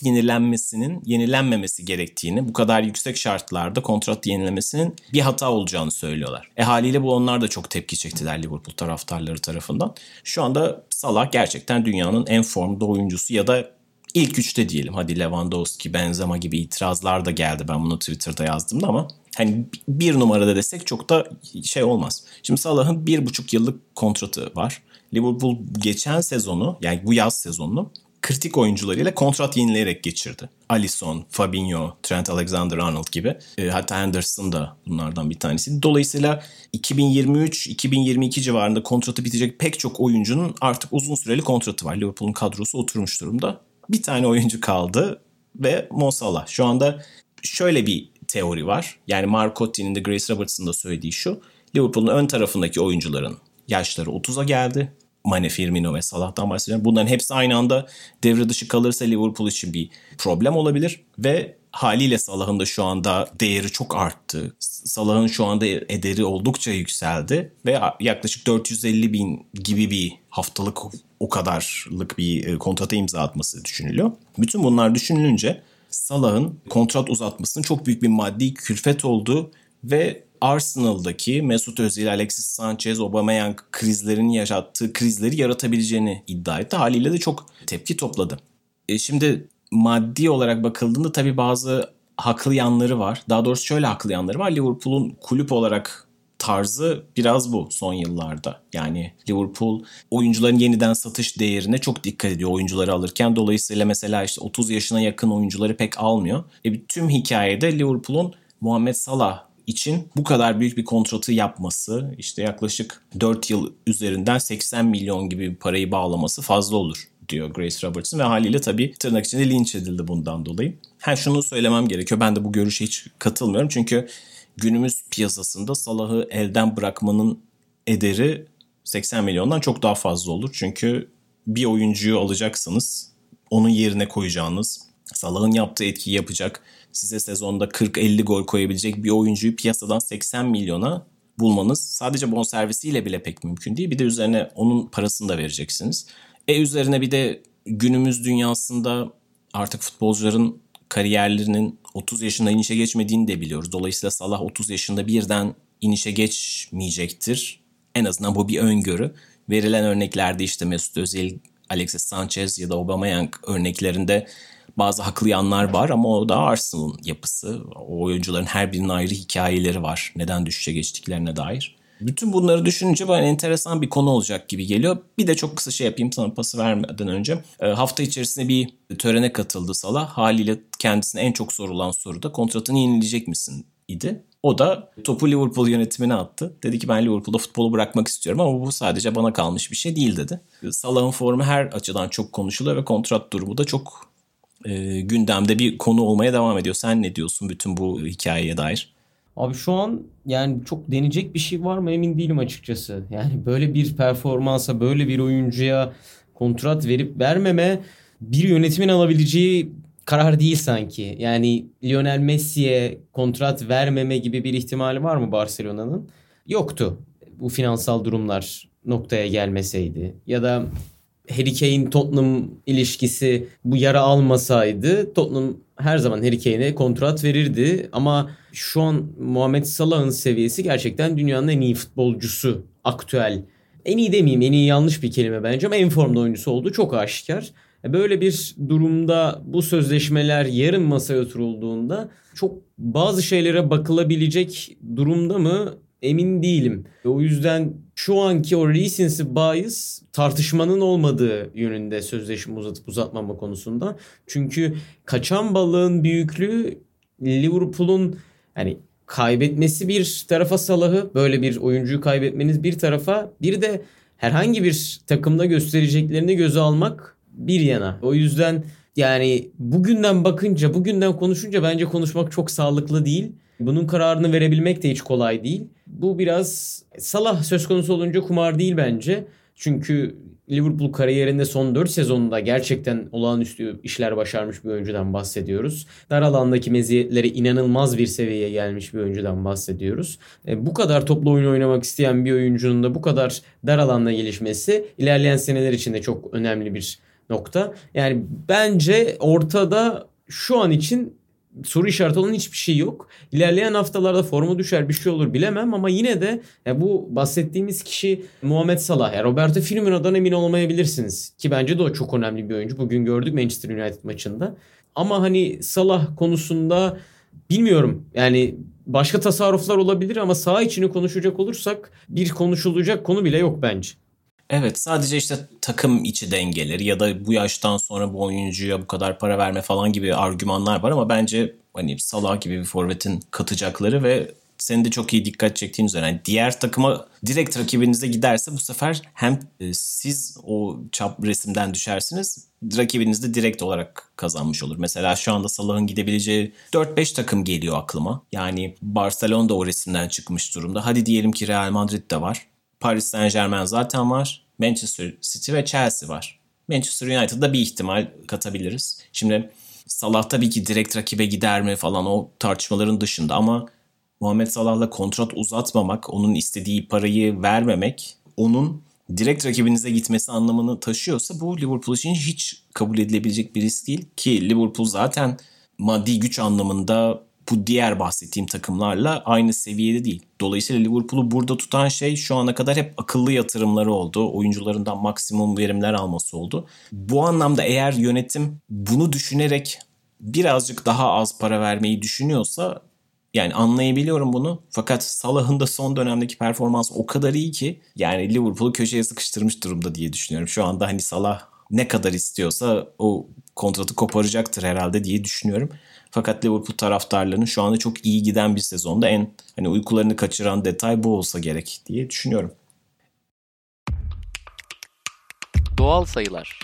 yenilenmemesi gerektiğini, bu kadar yüksek şartlarda kontrat yenilemesinin bir hata olacağını söylüyorlar. Haliyle bu onlar da çok tepki çektiler Liverpool taraftarları tarafından. Şu anda Salah gerçekten dünyanın en formda oyuncusu ya da ilk üçte diyelim. Hadi Lewandowski, Benzema gibi itirazlar da geldi, ben bunu Twitter'da yazdım da ama hani bir numarada desek çok da şey olmaz. Şimdi Salah'ın 1,5 yıllık kontratı var. Liverpool geçen sezonu, yani bu yaz sezonunu kritik oyuncularıyla kontrat yenileyerek geçirdi. Alisson, Fabinho, Trent Alexander-Arnold gibi. Hatta Henderson da bunlardan bir tanesi. Dolayısıyla 2023-2022 civarında kontratı bitecek pek çok oyuncunun artık uzun süreli kontratı var. Liverpool'un kadrosu oturmuş durumda. Bir tane oyuncu kaldı ve Mo Salah. Şu anda şöyle bir teori var. Yani Marcotti'nin de Grace Robertson'ın da söylediği şu. Liverpool'un ön tarafındaki oyuncuların yaşları 30'a geldi. Mane, Firmino ve Salah'tan bahsediyorum. Bunların hepsi aynı anda devre dışı kalırsa Liverpool için bir problem olabilir. Ve haliyle Salah'ın da şu anda değeri çok arttı. Salah'ın şu anda ederi oldukça yükseldi. Ve yaklaşık 450 bin gibi bir haftalık o kadarlık bir kontrata imza atması düşünülüyor. Bütün bunlar düşünülünce Salah'ın kontrat uzatmasının çok büyük bir maddi külfet olduğu ve Arsenal'daki Mesut Özil, Alexis Sanchez, Aubameyang krizlerinin yarattığı krizleri yaratabileceğini iddia etti. Haliyle de çok tepki topladı. Şimdi maddi olarak bakıldığında tabii bazı haklı yanları var. Daha doğrusu şöyle haklı yanları var. Liverpool'un kulüp olarak tarzı biraz bu son yıllarda. Yani Liverpool oyuncuların yeniden satış değerine çok dikkat ediyor oyuncuları alırken. Dolayısıyla mesela işte 30 yaşına yakın oyuncuları pek almıyor. Tüm hikayede Liverpool'un Muhammed Salah için bu kadar büyük bir kontratı yapması, işte yaklaşık 4 yıl üzerinden 80 milyon gibi bir parayı bağlaması fazla olur diyor Grace Robertson ve haliyle tabii tırnak içinde linç edildi bundan dolayı. Şunu söylemem gerekiyor. Ben de bu görüşe hiç katılmıyorum çünkü günümüz piyasasında Salah'ı elden bırakmanın ederi 80 milyondan çok daha fazla olur. Çünkü bir oyuncuyu alacaksanız onun yerine koyacağınız, Salah'ın yaptığı etkiyi yapacak, size sezonda 40-50 gol koyabilecek bir oyuncuyu piyasadan 80 milyona bulmanız sadece bonservisiyle bile pek mümkün değil. Bir de üzerine onun parasını da vereceksiniz. Üzerine bir de günümüz dünyasında artık futbolcuların kariyerlerinin 30 yaşında inişe geçmediğini de biliyoruz. Dolayısıyla Salah 30 yaşında birden inişe geçmeyecektir. En azından bu bir öngörü. Verilen örneklerde işte Mesut Özil, Alexis Sanchez ya da Aubameyang örneklerinde bazı haklı yanlar var ama o da Arsenal'ın yapısı. O oyuncuların her birinin ayrı hikayeleri var. Neden düşüşe geçtiklerine dair. Bütün bunları düşününce bana enteresan bir konu olacak gibi geliyor. Bir de çok kısa şey yapayım sana pası vermeden önce. Hafta içerisinde bir törene katıldı Salah. Haliyle kendisine en çok sorulan soru da kontratını yenileyecek misin idi. O da topu Liverpool yönetimine attı. Dedi ki ben Liverpool'da futbolu bırakmak istiyorum ama bu sadece bana kalmış bir şey değil dedi. Salah'ın formu her açıdan çok konuşuluyor ve kontrat durumu da çok gündemde bir konu olmaya devam ediyor. Sen ne diyorsun bütün bu hikayeye dair? Abi şu an yani çok denecek bir şey var mı emin değilim açıkçası. Yani böyle bir performansa, böyle bir oyuncuya kontrat verip vermeme bir yönetimin alabileceği karar değil sanki. Yani Lionel Messi'ye kontrat vermeme gibi bir ihtimali var mı Barcelona'nın? Yoktu. Bu finansal durumlar noktaya gelmeseydi. Ya da Harry Kane Tottenham ilişkisi bu yara almasaydı Tottenham her zaman Harry Kane'e kontrat verirdi. Ama şu an Muhammed Salah'ın seviyesi gerçekten dünyanın en iyi futbolcusu aktüel. En iyi demeyeyim, en iyi yanlış bir kelime bence ama en formda oyuncusu olduğu çok aşikar. Böyle bir durumda bu sözleşmeler yarın masaya oturulduğunda çok bazı şeylere bakılabilecek durumda mı emin değilim. O yüzden şu anki o recency bias tartışmanın olmadığı yönünde sözleşme uzatıp uzatmama konusunda. Çünkü kaçan balığın büyüklüğü Liverpool'un yani kaybetmesi bir tarafa Salah'ı, böyle bir oyuncuyu kaybetmeniz bir tarafa, bir de herhangi bir takımda göstereceklerini göze almak bir yana. O yüzden yani bugünden bakınca, bugünden konuşunca bence konuşmak çok sağlıklı değil. Bunun kararını verebilmek de hiç kolay değil. Bu biraz Salah söz konusu olunca kumar değil bence. Çünkü Liverpool kariyerinde son 4 sezonunda gerçekten olağanüstü işler başarmış bir oyuncudan bahsediyoruz. Dar alandaki meziyetlere inanılmaz bir seviyeye gelmiş bir oyuncudan bahsediyoruz. Bu kadar toplu oyun oynamak isteyen bir oyuncunun da bu kadar dar alanda gelişmesi ilerleyen seneler için de çok önemli bir nokta. Yani bence ortada şu an için soru işareti olan hiçbir şey yok. İlerleyen haftalarda formu düşer, bir şey olur bilemem ama yine de bu bahsettiğimiz kişi Muhammed Salah. Roberto Firmino'dan emin olmayabilirsiniz ki bence de o çok önemli bir oyuncu. Bugün gördük Manchester United maçında. Ama hani Salah konusunda bilmiyorum. Yani başka tasarruflar olabilir ama saha içini konuşacak olursak bir konuşulacak konu bile yok bence. Evet, sadece işte takım içi dengeleri ya da bu yaştan sonra bu oyuncuya bu kadar para verme falan gibi argümanlar var ama bence hani Salah gibi bir forvetin katacakları ve senin de çok iyi dikkat çektiğin üzere yani diğer takıma direkt rakibinize giderse bu sefer hem siz o çap resimden düşersiniz, rakibiniz de direkt olarak kazanmış olur. Mesela şu anda Salah'ın gidebileceği 4-5 takım geliyor aklıma. Yani Barcelona da o resimden çıkmış durumda. Hadi diyelim ki Real Madrid de var. Paris Saint-Germain zaten var. Manchester City ve Chelsea var. Manchester United'da bir ihtimal katabiliriz. Şimdi Salah tabii ki direkt rakibe gider mi falan o tartışmaların dışında ama Muhammed Salah'la kontrat uzatmamak, onun istediği parayı vermemek, onun direkt rakibinize gitmesi anlamını taşıyorsa bu Liverpool için hiç kabul edilebilecek bir risk değil ki Liverpool zaten maddi güç anlamında bu diğer bahsettiğim takımlarla aynı seviyede değil. Dolayısıyla Liverpool'u burada tutan şey şu ana kadar hep akıllı yatırımları oldu. Oyuncularından maksimum verimler alması oldu. Bu anlamda eğer yönetim bunu düşünerek birazcık daha az para vermeyi düşünüyorsa yani anlayabiliyorum bunu. Fakat Salah'ın da son dönemdeki performansı o kadar iyi ki yani Liverpool'u köşeye sıkıştırmış durumda diye düşünüyorum. Şu anda hani Salah ne kadar istiyorsa o kontratı koparacaktır herhalde diye düşünüyorum. Fakat Liverpool taraftarlarının şu anda çok iyi giden bir sezonda en hani uykularını kaçıran detay bu olsa gerek diye düşünüyorum. Doğal sayılar.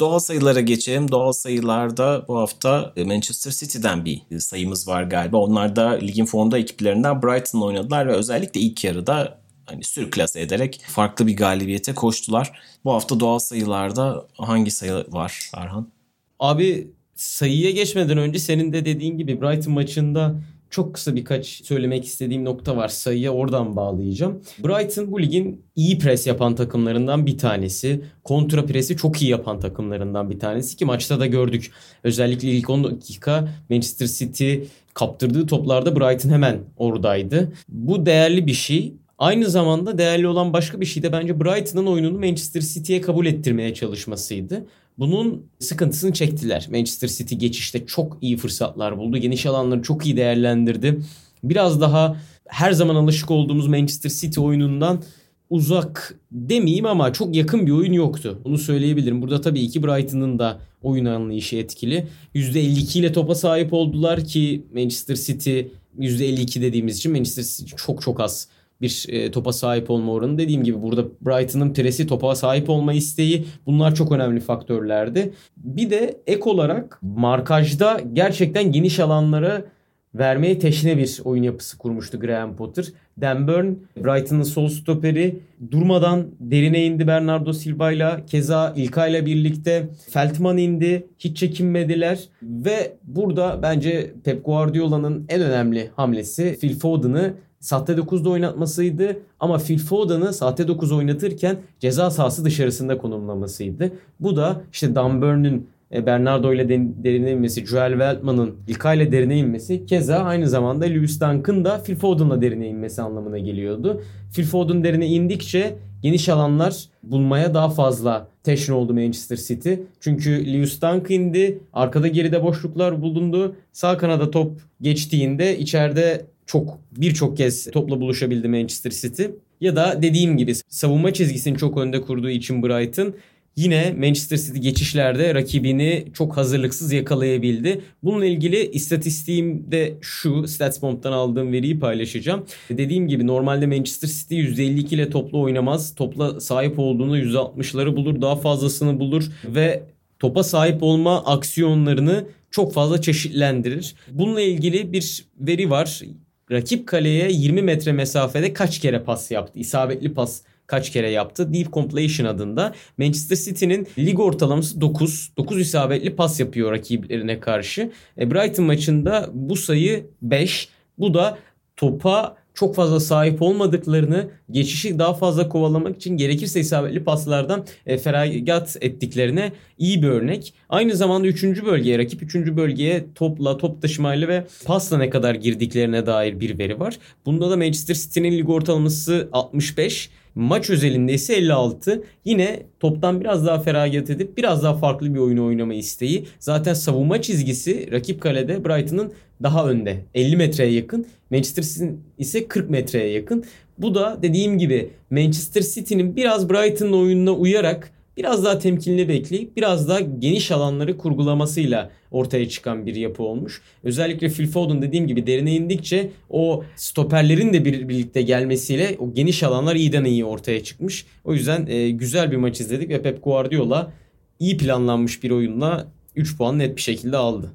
Doğal sayılara geçelim. Doğal sayılarda bu hafta Manchester City'den bir sayımız var galiba. Onlar da ligin formda ekiplerinden Brighton'la oynadılar ve özellikle ilk yarıda hani sürklase ederek farklı bir galibiyete koştular. Bu hafta doğal sayılarda hangi sayı var Arhan? Abi sayıya geçmeden önce senin de dediğin gibi Brighton maçında çok kısa birkaç söylemek istediğim nokta var. Sayıya oradan bağlayacağım. Brighton bu ligin iyi pres yapan takımlarından bir tanesi. Kontra presi çok iyi yapan takımlarından bir tanesi ki maçta da gördük. Özellikle ilk 10 dakika Manchester City kaptırdığı toplarda Brighton hemen oradaydı. Bu değerli bir şey. Aynı zamanda değerli olan başka bir şey de bence Brighton'ın oyununu Manchester City'ye kabul ettirmeye çalışmasıydı. Bunun sıkıntısını çektiler. Manchester City geçişte çok iyi fırsatlar buldu. Geniş alanları çok iyi değerlendirdi. Biraz daha her zaman alışık olduğumuz Manchester City oyunundan uzak demeyeyim ama çok yakın bir oyun yoktu. Bunu söyleyebilirim. Burada tabii ki Brighton'ın da oyun anlayışı etkili. %52 ile topa sahip oldular ki Manchester City %52 dediğimiz için Manchester City çok çok az bir topa sahip olma oranı. Dediğim gibi burada Brighton'ın presi, topa sahip olma isteği, bunlar çok önemli faktörlerdi. Bir de ek olarak markajda gerçekten geniş alanlara vermeye teşne bir oyun yapısı kurmuştu Graham Potter. Dan Burn, Brighton'ın sol stoperi, durmadan derine indi Bernardo Silva'yla. Keza İlkay'la birlikte Feltman indi. Hiç çekinmediler. Ve burada bence Pep Guardiola'nın en önemli hamlesi Phil Foden'ı sahte 9'da oynatmasıydı ama Phil Foden'ı sahte 9 oynatırken ceza sahası dışarısında konumlamasıydı. Bu da işte Dan Burn'ün Bernardo ile derine inmesi, Joel Weltman'ın İlkay ile derine inmesi, keza aynı zamanda Lewis Dunk'ın da Phil Foden'la derine inmesi anlamına geliyordu. Phil Foden derine indikçe geniş alanlar bulmaya daha fazla teşne oldu Manchester City. Çünkü Lewis Dunk indi, arkada geride boşluklar bulundu. Sağ kanada top geçtiğinde içeride birçok kez topla buluşabildi Manchester City. Ya da dediğim gibi savunma çizgisini çok önde kurduğu için Brighton yine Manchester City geçişlerde rakibini çok hazırlıksız yakalayabildi. Bununla ilgili istatistiğim de şu, Statsbomb'dan aldığım veriyi paylaşacağım. Dediğim gibi normalde Manchester City %52 ile topla oynamaz. Topla sahip olduğunda %60'ları bulur, daha fazlasını bulur ve topa sahip olma aksiyonlarını çok fazla çeşitlendirir. Bununla ilgili bir veri var. Rakip kaleye 20 metre mesafede kaç kere pas yaptı? İsabetli pas kaç kere yaptı? Deep Completion adında. Manchester City'nin lig ortalaması 9. 9 isabetli pas yapıyor rakiplerine karşı. Brighton maçında bu sayı 5. Bu da topa çok fazla sahip olmadıklarını, geçişi daha fazla kovalamak için gerekirse isabetli paslardan feragat ettiklerine iyi bir örnek. Aynı zamanda 3. bölgeye, rakip 3. bölgeye topla, top taşımayla ve pasla ne kadar girdiklerine dair bir veri var. Bunda da Manchester City'nin lig ortalaması 65, maç özelinde ise 56. Yine toptan biraz daha feragat edip biraz daha farklı bir oyunu oynama isteği. Zaten savunma çizgisi rakip kalede Brighton'ın daha önde, 50 metreye yakın. Manchester City'nin ise 40 metreye yakın. Bu da dediğim gibi Manchester City'nin biraz Brighton'ın oyununa uyarak biraz daha temkinli bekleyip biraz daha geniş alanları kurgulamasıyla ortaya çıkan bir yapı olmuş. Özellikle Phil Foden dediğim gibi derine indikçe o stoperlerin de birlikte gelmesiyle o geniş alanlar iyiden iyi ortaya çıkmış. O yüzden güzel bir maç izledik ve Pep Guardiola iyi planlanmış bir oyunla 3 puan net bir şekilde aldı.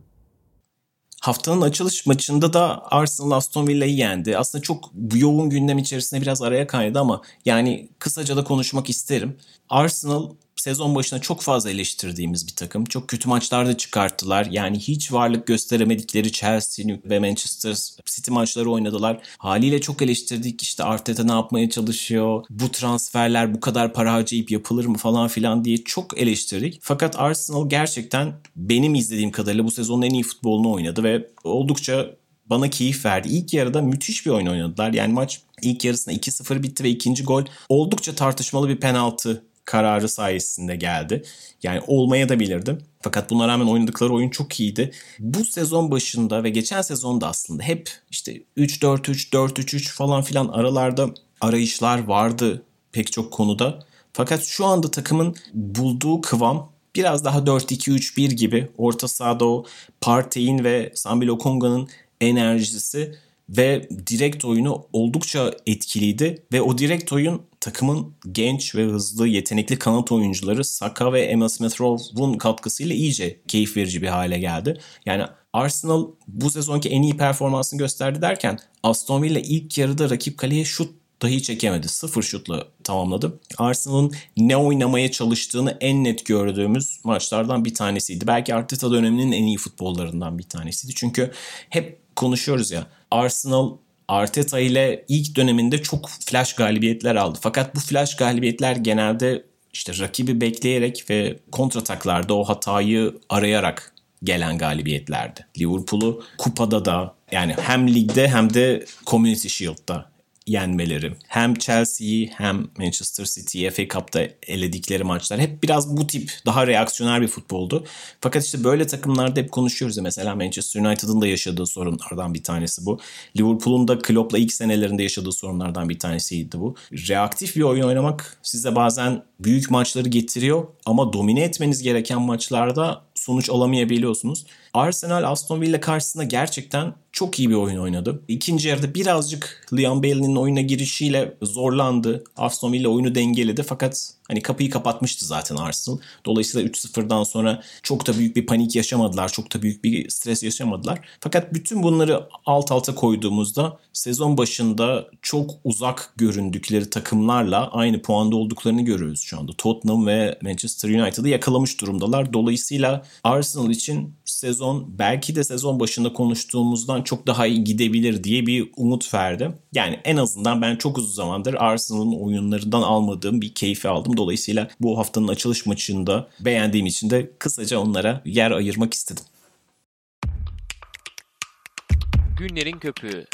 Haftanın açılış maçında da Arsenal Aston Villa'yı yendi. Aslında çok yoğun gündem içerisinde biraz araya kaydı ama yani kısaca da konuşmak isterim. Arsenal sezon başına çok fazla eleştirdiğimiz bir takım. Çok kötü maçlar da çıkarttılar. Yani hiç varlık gösteremedikleri Chelsea ve Manchester City maçları oynadılar. Haliyle çok eleştirdik. İşte Arteta ne yapmaya çalışıyor? Bu transferler bu kadar para harcayıp yapılır mı falan filan diye çok eleştirdik. Fakat Arsenal gerçekten benim izlediğim kadarıyla bu sezonun en iyi futbolunu oynadı ve oldukça bana keyif verdi. İlk yarıda müthiş bir oyun oynadılar. Yani maç ilk yarısında 2-0 bitti ve ikinci gol oldukça tartışmalı bir penaltı kararı sayesinde geldi. Yani olmaya da bilirdi. Fakat buna rağmen oynadıkları oyun çok iyiydi. Bu sezon başında ve geçen sezonda aslında hep işte 3-4-3, 4-3-3 falan filan aralarda arayışlar vardı pek çok konuda. Fakat şu anda takımın bulduğu kıvam biraz daha 4-2-3-1 gibi. Orta sahada o Partey'in ve Sambi Lokonga'nın enerjisi ve direkt oyunu oldukça etkiliydi. Ve o direkt oyun takımın genç ve hızlı, yetenekli kanat oyuncuları Saka ve Emile Smith-Rowe'un katkısıyla iyice keyif verici bir hale geldi. Yani Arsenal bu sezonki en iyi performansını gösterdi derken Aston Villa ilk yarıda rakip kaleye şut dahi çekemedi. 0 şutla tamamladı. Arsenal'ın ne oynamaya çalıştığını en net gördüğümüz maçlardan bir tanesiydi. Belki Arteta döneminin en iyi futbollarından bir tanesiydi. Çünkü hep konuşuyoruz ya, Arsenal Arteta ile ilk döneminde çok flash galibiyetler aldı. Fakat bu flash galibiyetler genelde işte rakibi bekleyerek ve kontrataklarda o hatayı arayarak gelen galibiyetlerdi. Liverpool'u kupada da, yani hem ligde hem de Community Shield'da yenmeleri, hem Chelsea'yi hem Manchester City'yi FA Cup'ta eledikleri maçlar hep biraz bu tip daha reaksiyoner bir futboldu. Fakat işte böyle takımlarda hep konuşuyoruz ya, mesela Manchester United'ın da yaşadığı sorunlardan bir tanesi bu. Liverpool'un da Klopp'la ilk senelerinde yaşadığı sorunlardan bir tanesiydi bu. Reaktif bir oyun oynamak size bazen büyük maçları getiriyor ama domine etmeniz gereken maçlarda sonuç alamayabiliyorsunuz. Arsenal Aston Villa karşısında gerçekten çok iyi bir oyun oynadı. İkinci yarıda birazcık Liam Bailey'nin oyuna girişiyle zorlandı. Aston Villa oyunu dengeledi fakat hani kapıyı kapatmıştı zaten Arsenal. Dolayısıyla 3-0'dan sonra çok da büyük bir panik yaşamadılar. Çok da büyük bir stres yaşamadılar. Fakat bütün bunları alt alta koyduğumuzda sezon başında çok uzak göründükleri takımlarla aynı puanda olduklarını görüyoruz şu anda. Tottenham ve Manchester United'ı yakalamış durumdalar. Dolayısıyla Arsenal için sezon belki de sezon başında konuştuğumuzdan çok daha iyi gidebilir diye bir umut verdi. Yani en azından ben çok uzun zamandır Arsenal'ın oyunlarından almadığım bir keyfi aldım. Dolayısıyla bu haftanın açılış maçında beğendiğim için de kısaca onlara yer ayırmak istedim. Günlerin Köpüğü.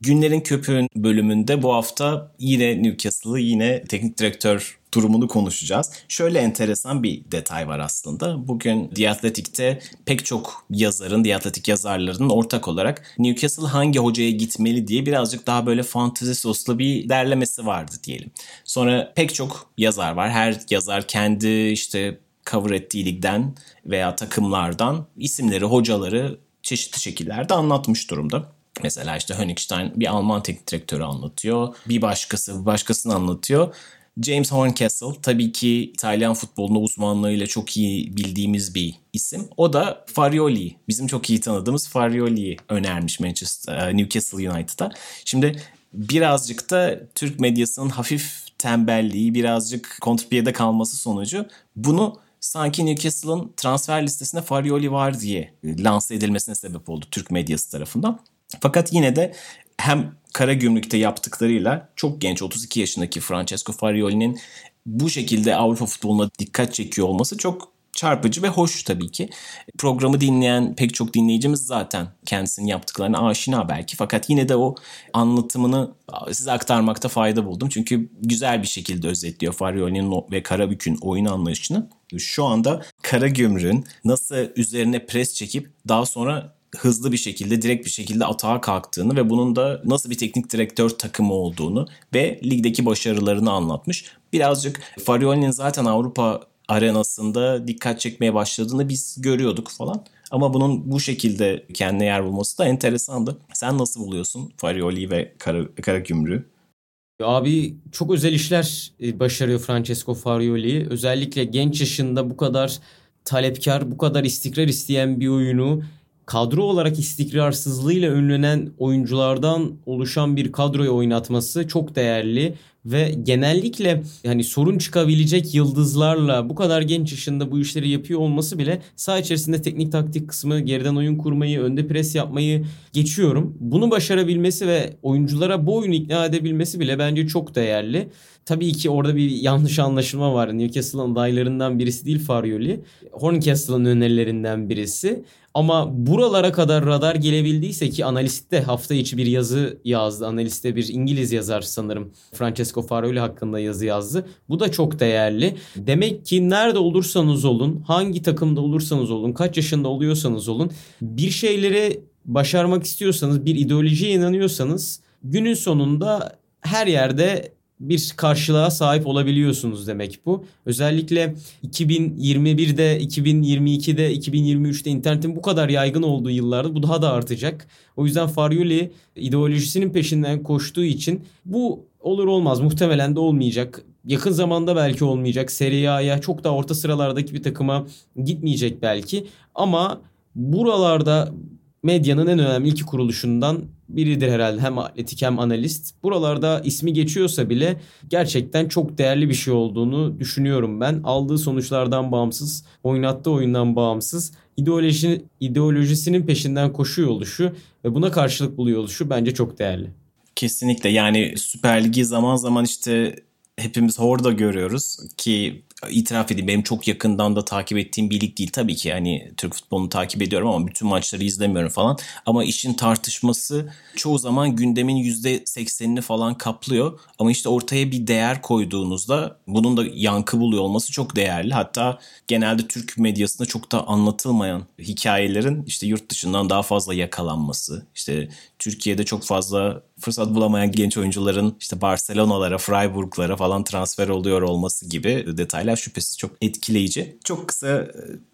Günlerin Köpüğün bölümünde bu hafta yine Newcastle'ı, yine teknik direktör durumunu konuşacağız. Şöyle enteresan bir detay var aslında. Bugün The Athletic'te pek çok yazarın, The Athletic yazarlarının ortak olarak Newcastle hangi hocaya gitmeli diye birazcık daha böyle fantezi soslu bir derlemesi vardı diyelim. Sonra pek çok yazar var. Her yazar kendi işte cover ettiği ligden veya takımlardan isimleri, hocaları çeşitli şekillerde anlatmış durumda. Mesela işte Hönigstein bir Alman teknik direktörü anlatıyor. Bir başkası başkasını anlatıyor. James Horncastle tabii ki İtalyan futbolunda uzmanlığıyla çok iyi bildiğimiz bir isim. O da Farioli'yi, bizim çok iyi tanıdığımız Farioli'yi önermiş Newcastle United'a. Şimdi birazcık da Türk medyasının hafif tembelliği, birazcık kontrpiyede kalması sonucu bunu sanki Newcastle'ın transfer listesinde Farioli var diye lanse edilmesine sebep oldu Türk medyası tarafından. Fakat yine de hem Karagümrük'te yaptıklarıyla çok genç 32 yaşındaki Francesco Farioli'nin bu şekilde Avrupa futboluna dikkat çekiyor olması çok çarpıcı ve hoş tabii ki. Programı dinleyen pek çok dinleyicimiz zaten kendisinin yaptıklarına aşina belki. Fakat yine de o anlatımını size aktarmakta fayda buldum. Çünkü güzel bir şekilde özetliyor Farioli'nin ve Karabük'ün oyun anlayışını. Şu anda Karagümrük'ün nasıl üzerine pres çekip daha sonra hızlı bir şekilde, direkt bir şekilde atağa kalktığını ve bunun da nasıl bir teknik direktör takımı olduğunu ve ligdeki başarılarını anlatmış. Birazcık Farioli'nin zaten Avrupa arenasında dikkat çekmeye başladığını biz görüyorduk falan. Ama bunun bu şekilde kendine yer bulması da enteresandı. Sen nasıl buluyorsun Farioli'yi ve Karagümrük'ü? Abi çok özel işler başarıyor Francesco Farioli. Özellikle genç yaşında bu kadar talepkar, bu kadar istikrar isteyen bir oyunu kadro olarak istikrarsızlığıyla önlenen oyunculardan oluşan bir kadroya oynatması çok değerli ve genellikle hani sorun çıkabilecek yıldızlarla bu kadar genç yaşında bu işleri yapıyor olması bile saha içerisinde teknik taktik kısmı, geriden oyun kurmayı, önde pres yapmayı geçiyorum. Bunu başarabilmesi ve oyunculara bu oyunu ikna edebilmesi bile bence çok değerli. Tabii ki orada bir yanlış anlaşılma var. Newcastle'ın adaylarından birisi değil Farioli. Horncastle'ın önerilerinden birisi. Ama buralara kadar radar gelebildiyse, ki Analist'te hafta içi bir yazı yazdı. Analist'te bir İngiliz yazar sanırım Francesco Farioli hakkında yazı yazdı. Bu da çok değerli. Demek ki nerede olursanız olun, hangi takımda olursanız olun, kaç yaşında oluyorsanız olun, bir şeyleri başarmak istiyorsanız, bir ideolojiye inanıyorsanız günün sonunda her yerde bir karşılığa sahip olabiliyorsunuz demek bu. Özellikle 2021'de, 2022'de, 2023'te internetin bu kadar yaygın olduğu yıllarda bu daha da artacak. O yüzden Farioli ideolojisinin peşinden koştuğu için bu olur olmaz muhtemelen de olmayacak. Yakın zamanda belki olmayacak. Serie A'ya, çok daha orta sıralardaki bir takıma gitmeyecek belki. Ama buralarda medyanın en önemli iki kuruluşundan biridir herhalde, hem atletik hem analist. Buralarda ismi geçiyorsa bile gerçekten çok değerli bir şey olduğunu düşünüyorum ben. Aldığı sonuçlardan bağımsız, oynattığı oyundan bağımsız ideolojisinin peşinden koşuyor oluşu ve buna karşılık buluyor oluşu bence çok değerli. Kesinlikle, yani Süper Lig'i zaman zaman işte hepimiz horda görüyoruz ki itiraf edeyim benim çok yakından da takip ettiğim bir lig değil tabii ki, hani Türk futbolunu takip ediyorum ama bütün maçları izlemiyorum falan, ama işin tartışması çoğu zaman gündemin %80'ini falan kaplıyor ama işte ortaya bir değer koyduğunuzda bunun da yankı buluyor olması çok değerli. Hatta genelde Türk medyasında çok da anlatılmayan hikayelerin işte yurt dışından daha fazla yakalanması, işte Türkiye'de çok fazla fırsat bulamayan genç oyuncuların işte Barcelona'lara, Freiburg'lara falan transfer oluyor olması gibi detaylar şüphesiz çok etkileyici. Çok kısa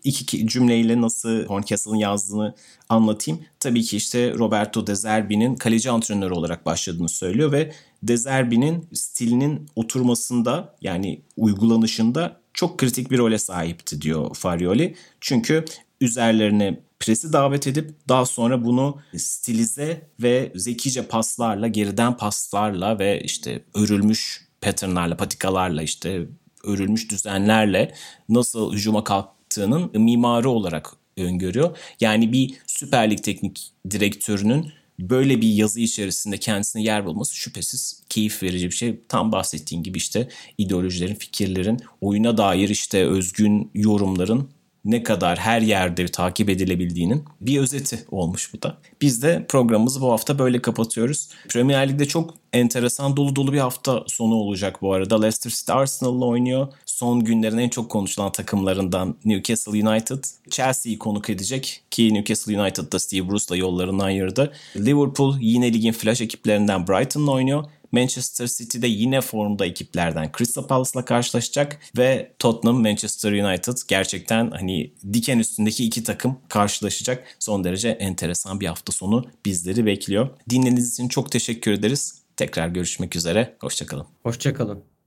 iki cümleyle nasıl Horncastle'ın yazdığını anlatayım. Tabii ki işte Roberto De Zerbi'nin kaleci antrenörü olarak başladığını söylüyor ve De Zerbi'nin stilinin oturmasında, yani uygulanışında çok kritik bir role sahipti diyor Farioli. Çünkü üzerlerine presi davet edip daha sonra bunu stilize ve zekice paslarla, geriden paslarla ve işte örülmüş patternlarla, patikalarla, işte örülmüş düzenlerle nasıl hücuma kalktığının mimarı olarak öngörüyor. Yani bir Süper Lig teknik direktörünün böyle bir yazı içerisinde kendisine yer bulması şüphesiz keyif verici bir şey. Tam bahsettiğin gibi işte ideolojilerin, fikirlerin, oyuna dair işte özgün yorumların ne kadar her yerde takip edilebildiğinin bir özeti olmuş bu da. Biz de programımızı bu hafta böyle kapatıyoruz. Premier Lig'de çok enteresan, dolu dolu bir hafta sonu olacak bu arada. Leicester City Arsenal'la oynuyor. Son günlerin en çok konuşulan takımlarından Newcastle United. Chelsea'yi konuk edecek ki Newcastle United'da Steve Bruce'la yollarını ayırdı. Liverpool yine ligin flash ekiplerinden Brighton'la oynuyor. Manchester City'de yine formda ekiplerden Crystal Palace'la karşılaşacak ve Tottenham, Manchester United, gerçekten hani diken üstündeki iki takım karşılaşacak. Son derece enteresan bir hafta sonu bizleri bekliyor. Dinlediğiniz için çok teşekkür ederiz. Tekrar görüşmek üzere. Hoşçakalın. Hoşçakalın.